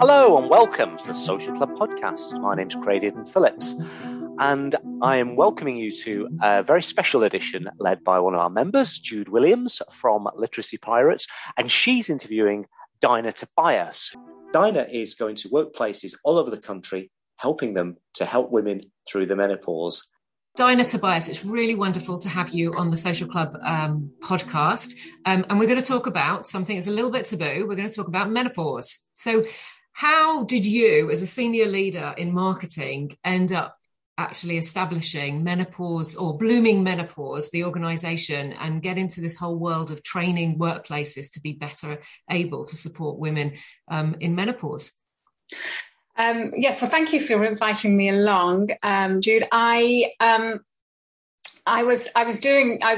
Hello and welcome to the Social Club podcast. My name's Craig Eden Phillips and I am welcoming you to a very special edition led by one of our members, Jude Williams from Literacy Pirates, and she's interviewing Dinah Tobias. Dinah is going to workplaces all over the country, helping them to help women through the menopause. Dinah Tobias, it's really wonderful to have you on the Social Club podcast. And we're going to talk about something that's a little bit taboo. We're going to talk about menopause. So how did you, as a senior leader in marketing, end up actually establishing menopause or Blooming Menopause, the organisation, and get into this whole world of training workplaces to be better able to support women in menopause? Yes, well, thank you for inviting me along, Jude. I was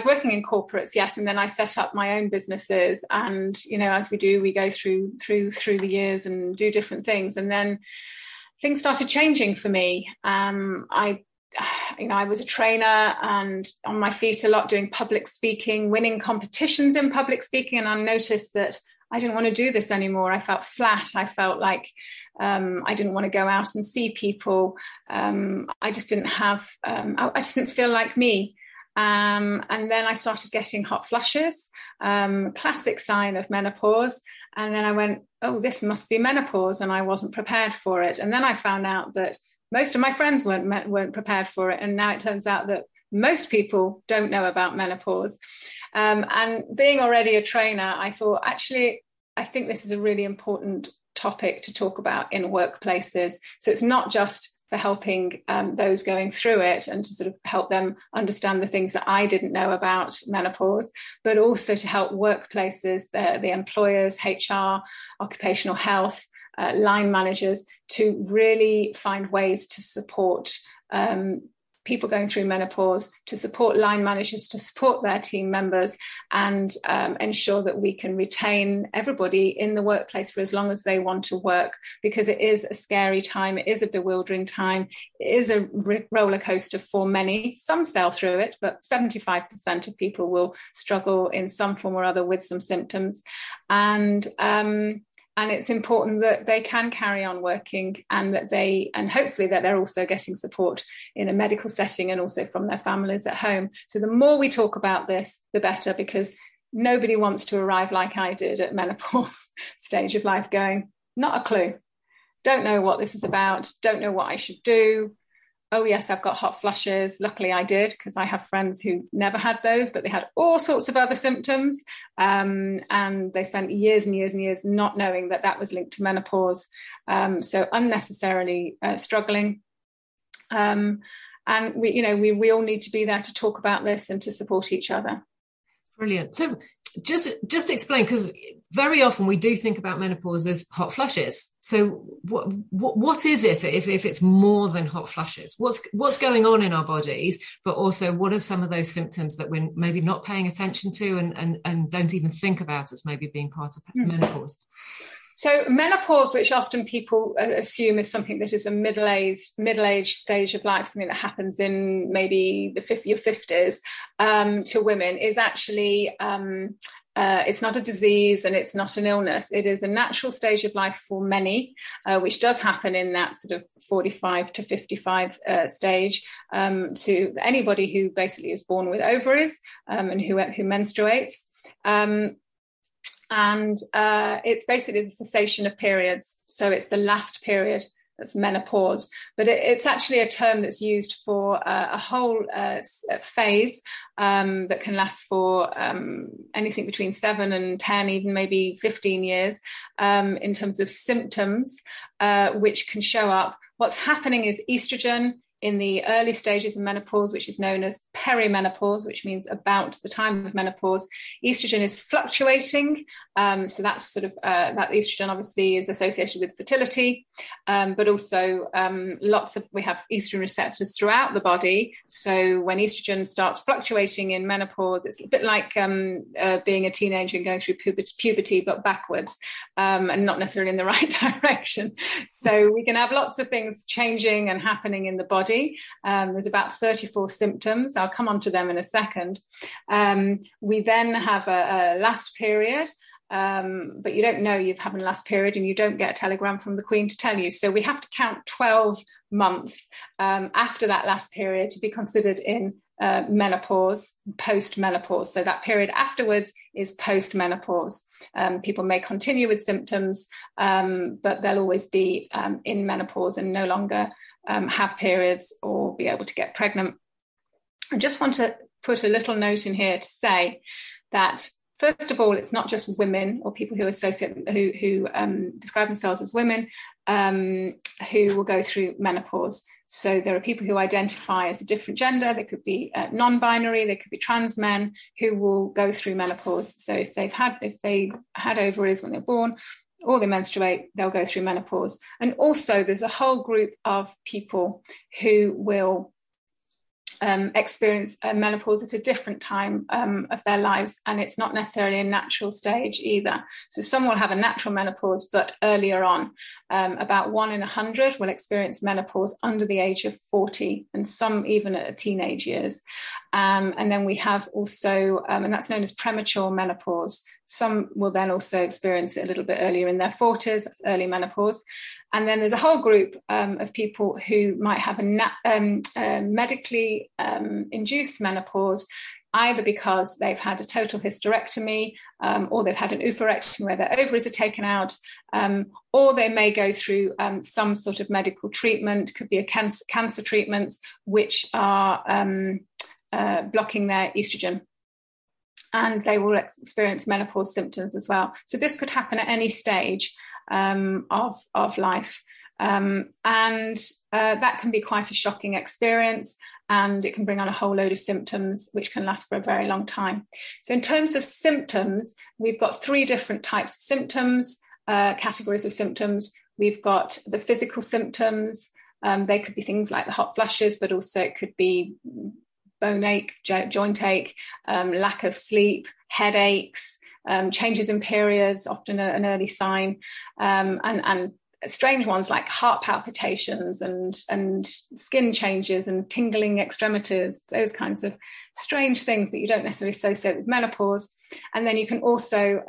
working in corporates, yes, and then I set up my own businesses. And you know, as we do, we go through the years and do different things. And then things started changing for me. I was a trainer and on my feet a lot, doing public speaking, winning competitions in public speaking, and I noticed that I didn't want to do this anymore. I felt flat. I felt like I didn't want to go out and see people. I just didn't feel like me. And then I started getting hot flushes, classic sign of menopause. And then I went, oh, this must be menopause. And I wasn't prepared for it. And then I found out that most of my friends weren't prepared for it. And now it turns out that most people don't know about menopause. And being already a trainer, I thought, actually, I think this is a really important topic to talk about in workplaces. So it's not just for helping those going through it and to sort of help them understand the things that I didn't know about menopause, but also to help workplaces, the employers, HR, occupational health, line managers, to really find ways to support people going through menopause, to support line managers, to support their team members, and ensure that we can retain everybody in the workplace for as long as they want to work, because it is a scary time, it is a bewildering time, it is a roller coaster for many. Some sail through it, but 75% of people will struggle in some form or other with some symptoms. And it's important that they can carry on working and and hopefully that they're also getting support in a medical setting and also from their families at home. So the more we talk about this, the better, because nobody wants to arrive like I did at menopause stage of life going, not a clue, don't know what this is about, don't know what I should do. Oh, yes, I've got hot flushes. Luckily, I did, because I have friends who never had those, but they had all sorts of other symptoms. And they spent years and years and years not knowing that that was linked to menopause. So unnecessarily struggling. And we all need to be there to talk about this and to support each other. Brilliant. So just explain, because very often we do think about menopause as hot flushes. So what is it if it's more than hot flushes? What's going on in our bodies, but also what are some of those symptoms that we're maybe not paying attention to and don't even think about as maybe being part of menopause? So menopause, which often people assume is something that is a middle-aged stage of life, something that happens in maybe your 50s to women, is actually, it's not a disease and it's not an illness. It is a natural stage of life for many, which does happen in that sort of 45 to 55 stage to anybody who basically is born with ovaries and who menstruates. And it's basically the cessation of periods. So it's the last period that's menopause. But it's actually a term that's used for a whole phase that can last for anything between 7 and 10, even maybe 15 years in terms of symptoms, which can show up. What's happening is estrogen in the early stages of menopause, which is known as perimenopause, which means about the time of menopause, estrogen is fluctuating. So that's sort of that estrogen obviously is associated with fertility, but also we have estrogen receptors throughout the body. So when estrogen starts fluctuating in menopause, it's a bit like being a teenager and going through puberty, but backwards and not necessarily in the right direction. So we can have lots of things changing and happening in the body. There's about 34 symptoms. I'll come on to them in a second. We then have a last period, but you don't know you've had an last period, and you don't get a telegram from the Queen to tell you. So we have to count 12 months after that last period to be considered in menopause, post-menopause. So that period afterwards is post-menopause. People may continue with symptoms, but they'll always be in menopause and no longer have periods or be able to get pregnant. I just want to put a little note in here to say that, first of all, it's not just women or people who associate, who describe themselves as women, who will go through menopause. So there are people who identify as a different gender. They could be non-binary. They could be trans men who will go through menopause. So if they had ovaries when they're born, or they menstruate, they'll go through menopause. And also, there's a whole group of people who will experience menopause at a different time of their lives, and it's not necessarily a natural stage either. So some will have a natural menopause, but earlier on, about 1 in 100 will experience menopause under the age of 40, and some even at teenage years. And then we have also, and that's known as premature menopause. Some will then also experience it a little bit earlier in their 40s, that's early menopause. And then there's a whole group of people who might have a medically induced menopause, either because they've had a total hysterectomy, or they've had an oophorectomy where their ovaries are taken out, or they may go through some sort of medical treatment, could be a cancer treatments, which are blocking their estrogen. And they will experience menopause symptoms as well. So this could happen at any stage of life. And that can be quite a shocking experience, and it can bring on a whole load of symptoms, which can last for a very long time. So in terms of symptoms, we've got 3 different types of symptoms, categories of symptoms. We've got the physical symptoms. They could be things like the hot flushes, but also it could be bone ache, joint ache, lack of sleep, headaches, changes in periods, often an early sign, and strange ones like heart palpitations and skin changes and tingling extremities, those kinds of strange things that you don't necessarily associate with menopause. And then you can also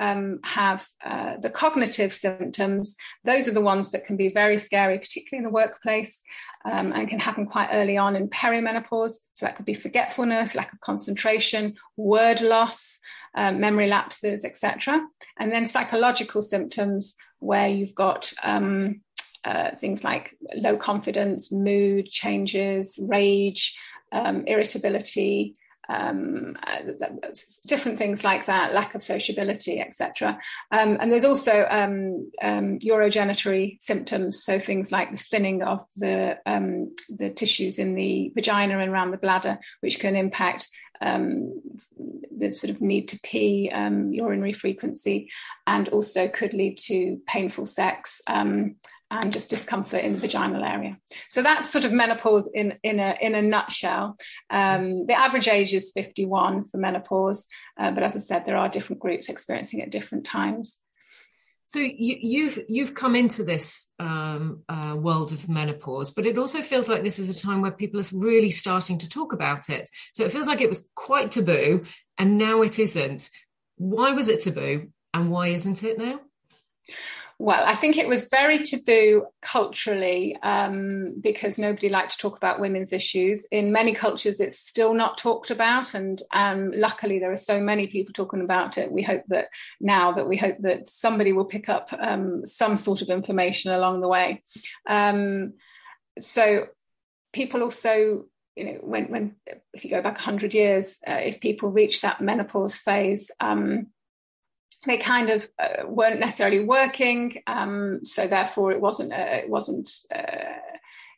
have the cognitive symptoms. Those are the ones that can be very scary, particularly in the workplace, and can happen quite early on in perimenopause. So that could be forgetfulness, lack of concentration, word loss, memory lapses, etc. And then psychological symptoms, where you've got things like low confidence, mood changes, rage, irritability, different things like that, lack of sociability, etc. And there's also urogenitary symptoms, so things like the thinning of the tissues in the vagina and around the bladder, which can impact the sort of need to pee, urinary frequency, and also could lead to painful sex and just discomfort in the vaginal area. So that's sort of menopause in a nutshell. The average age is 51 for menopause, but as I said, there are different groups experiencing it at different times. So you've come into this world of menopause, but it also feels like this is a time where people are really starting to talk about it. So it feels like it was quite taboo, and now it isn't. Why was it taboo, and why isn't it now? Well, I think it was very taboo culturally because nobody liked to talk about women's issues. In many cultures, it's still not talked about. And luckily, there are so many people talking about it. We hope that somebody will pick up some sort of information along the way. So people also, you know, when if you go back 100 years, if people reach that menopause phase, they kind of weren't necessarily working, so therefore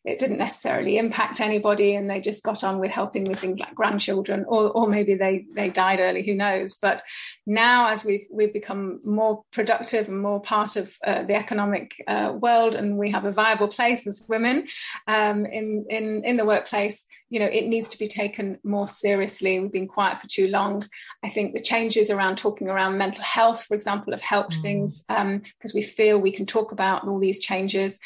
it didn't necessarily impact anybody, and they just got on with helping with things like grandchildren, or maybe they died early, who knows. But now, as we've become more productive and more part of the economic world, and we have a viable place as women in the workplace, you know, it needs to be taken more seriously. We've been quiet for too long. I think the changes around talking around mental health, for example, have helped things because we feel we can talk about all these changes.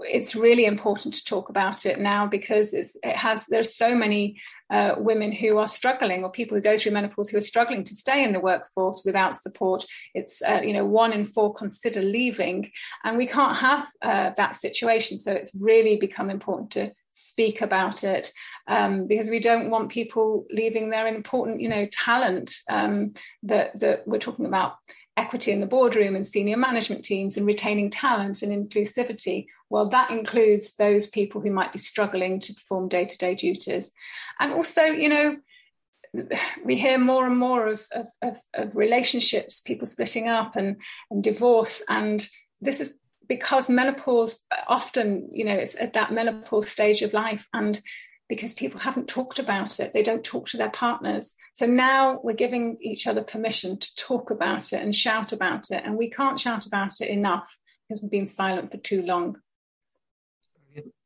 it's really important to talk about it now, because there's so many women who are struggling, or people who go through menopause who are struggling to stay in the workforce without support. It's 1 in 4 consider leaving, and we can't have that situation. So it's really become important to speak about it, because we don't want people leaving their important, talent that we're talking about. Equity in the boardroom and senior management teams, and retaining talent and inclusivity. Well, that includes those people who might be struggling to perform day-to-day duties. And also, we hear more and more of relationships, people splitting up and divorce. And this is because menopause often, it's at that menopause stage of life, and because people haven't talked about it. They don't talk to their partners. So now we're giving each other permission to talk about it and shout about it. And we can't shout about it enough because we've been silent for too long.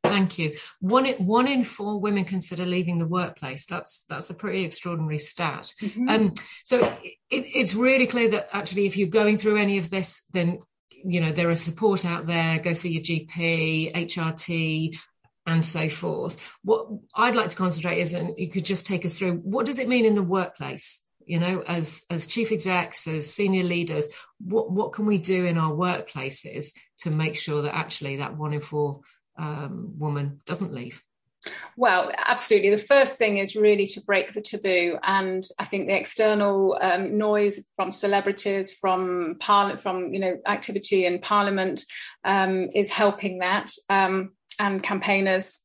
Thank you. One in four women consider leaving the workplace. That's a pretty extraordinary stat. Mm-hmm. So it's really clear that actually if you're going through any of this, then, there is support out there. Go see your GP, HRT, and so forth. What I'd like to concentrate is, and you could just take us through, what does it mean in the workplace? As chief execs, as senior leaders, what can we do in our workplaces to make sure that actually that 1 in 4 woman doesn't leave? Well, absolutely. The first thing is really to break the taboo. And I think the external noise from celebrities, from activity in Parliament is helping that. And campaigners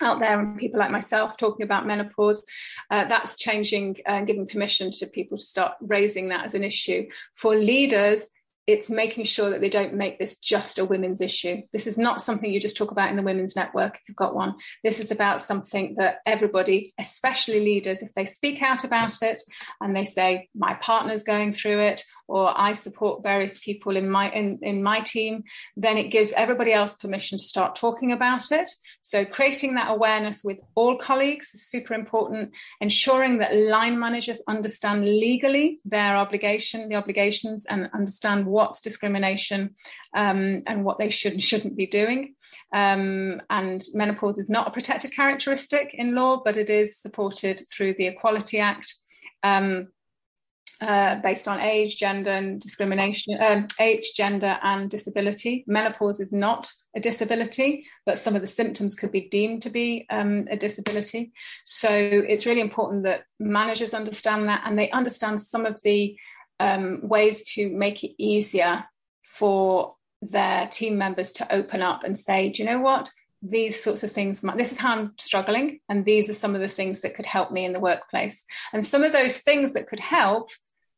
out there and people like myself talking about menopause, that's changing and giving permission to people to start raising that as an issue. For leaders, it's making sure that they don't make this just a women's issue. This is not something you just talk about in the women's network if you've got one. This is about something that everybody, especially leaders, if they speak out about it and they say, my partner's going through it, or I support various people in my team, then it gives everybody else permission to start talking about it. So creating that awareness with all colleagues is super important, ensuring that line managers understand legally their obligations and understand what's discrimination and what they should and shouldn't be doing. And menopause is not a protected characteristic in law, but it is supported through the Equality Act. Based on age, gender and discrimination, age, gender and disability. Menopause is not a disability, but some of the symptoms could be deemed to be a disability. So it's really important that managers understand that, and they understand some of the ways to make it easier for their team members to open up and say, do you know what? These sorts of things, this is how I'm struggling, and these are some of the things that could help me in the workplace. And some of those things that could help,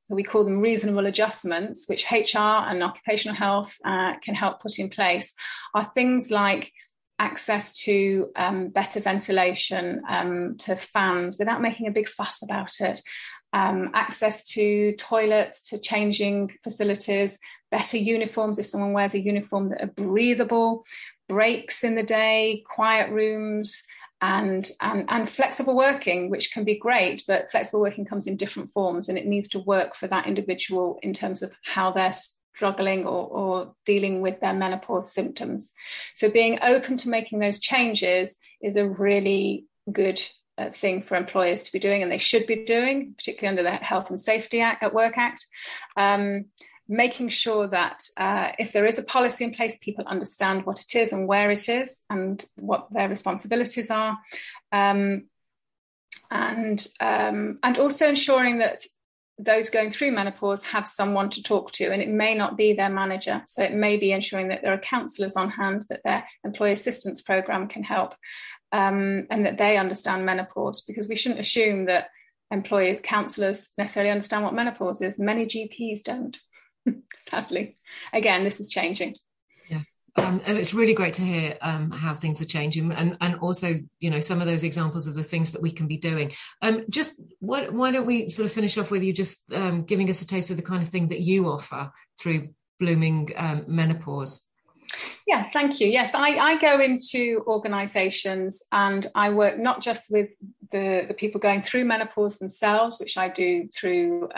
we call them reasonable adjustments, which HR and occupational health can help put in place, are things like access to better ventilation, to fans without making a big fuss about it, access to toilets, to changing facilities, better uniforms if someone wears a uniform that are breathable, breaks in the day, quiet rooms, and flexible working, which can be great, but flexible working comes in different forms, and it needs to work for that individual in terms of how they're struggling or dealing with their menopause symptoms. So being open to making those changes is a really good thing for employers to be doing, and they should be doing, particularly under the Health and Safety at Work Act. Making sure that if there is a policy in place, people understand what it is and where it is and what their responsibilities are. And also ensuring that those going through menopause have someone to talk to, and it may not be their manager. So it may be ensuring that there are counsellors on hand, that their employee assistance programme can help, and that they understand menopause, because we shouldn't assume that employee counsellors necessarily understand what menopause is. Many GPs don't, sadly. Again, this is changing. Yeah, and it's really great to hear how things are changing, and also, some of those examples of the things that we can be doing. Why don't we sort of finish off with you just giving us a taste of the kind of thing that you offer through Blooming Menopause? Yeah, thank you. Yes, I go into organisations and I work not just with the people going through menopause themselves, which I do through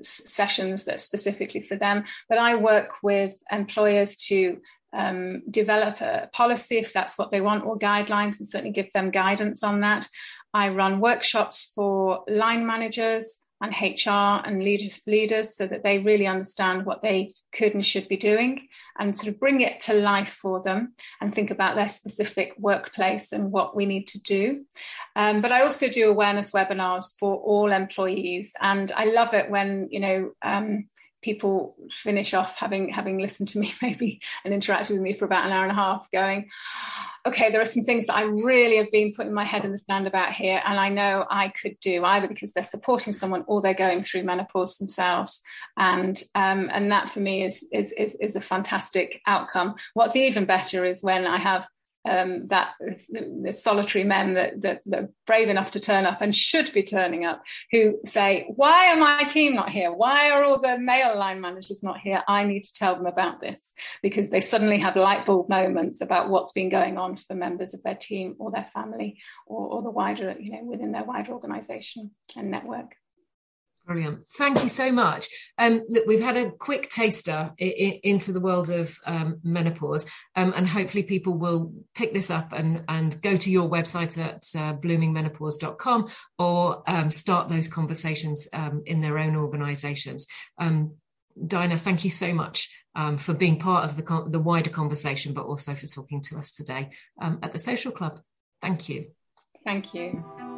sessions that are specifically for them, but I work with employers to develop a policy if that's what they want, or guidelines, and certainly give them guidance on that. I run workshops for line managers and HR and leaders so that they really understand what they could and should be doing and sort of bring it to life for them and think about their specific workplace and what we need to do. But I also do awareness webinars for all employees, and I love it when, you know, people finish off having listened to me maybe and interacted with me for about an hour and a half going, okay, there are some things that I really have been putting my head in the sand about here, and I know I could do, either because they're supporting someone or they're going through menopause themselves. And that for me is a fantastic outcome. What's even better is when I have that the solitary men that are brave enough to turn up and should be turning up, who say, why are my team not here? Why are all the male line managers not here? I need to tell them about this, because they suddenly have light bulb moments about what's been going on for members of their team or their family or the wider, you know, within their wider organisation and network. Brilliant. Thank you so much. Look, we've had a quick taster into the world of menopause, and hopefully people will pick this up and go to your website at bloomingmenopause.com or start those conversations in their own organisations. Dinah, thank you so much for being part of the wider conversation, but also for talking to us today at the Social Club. Thank you. Thank you.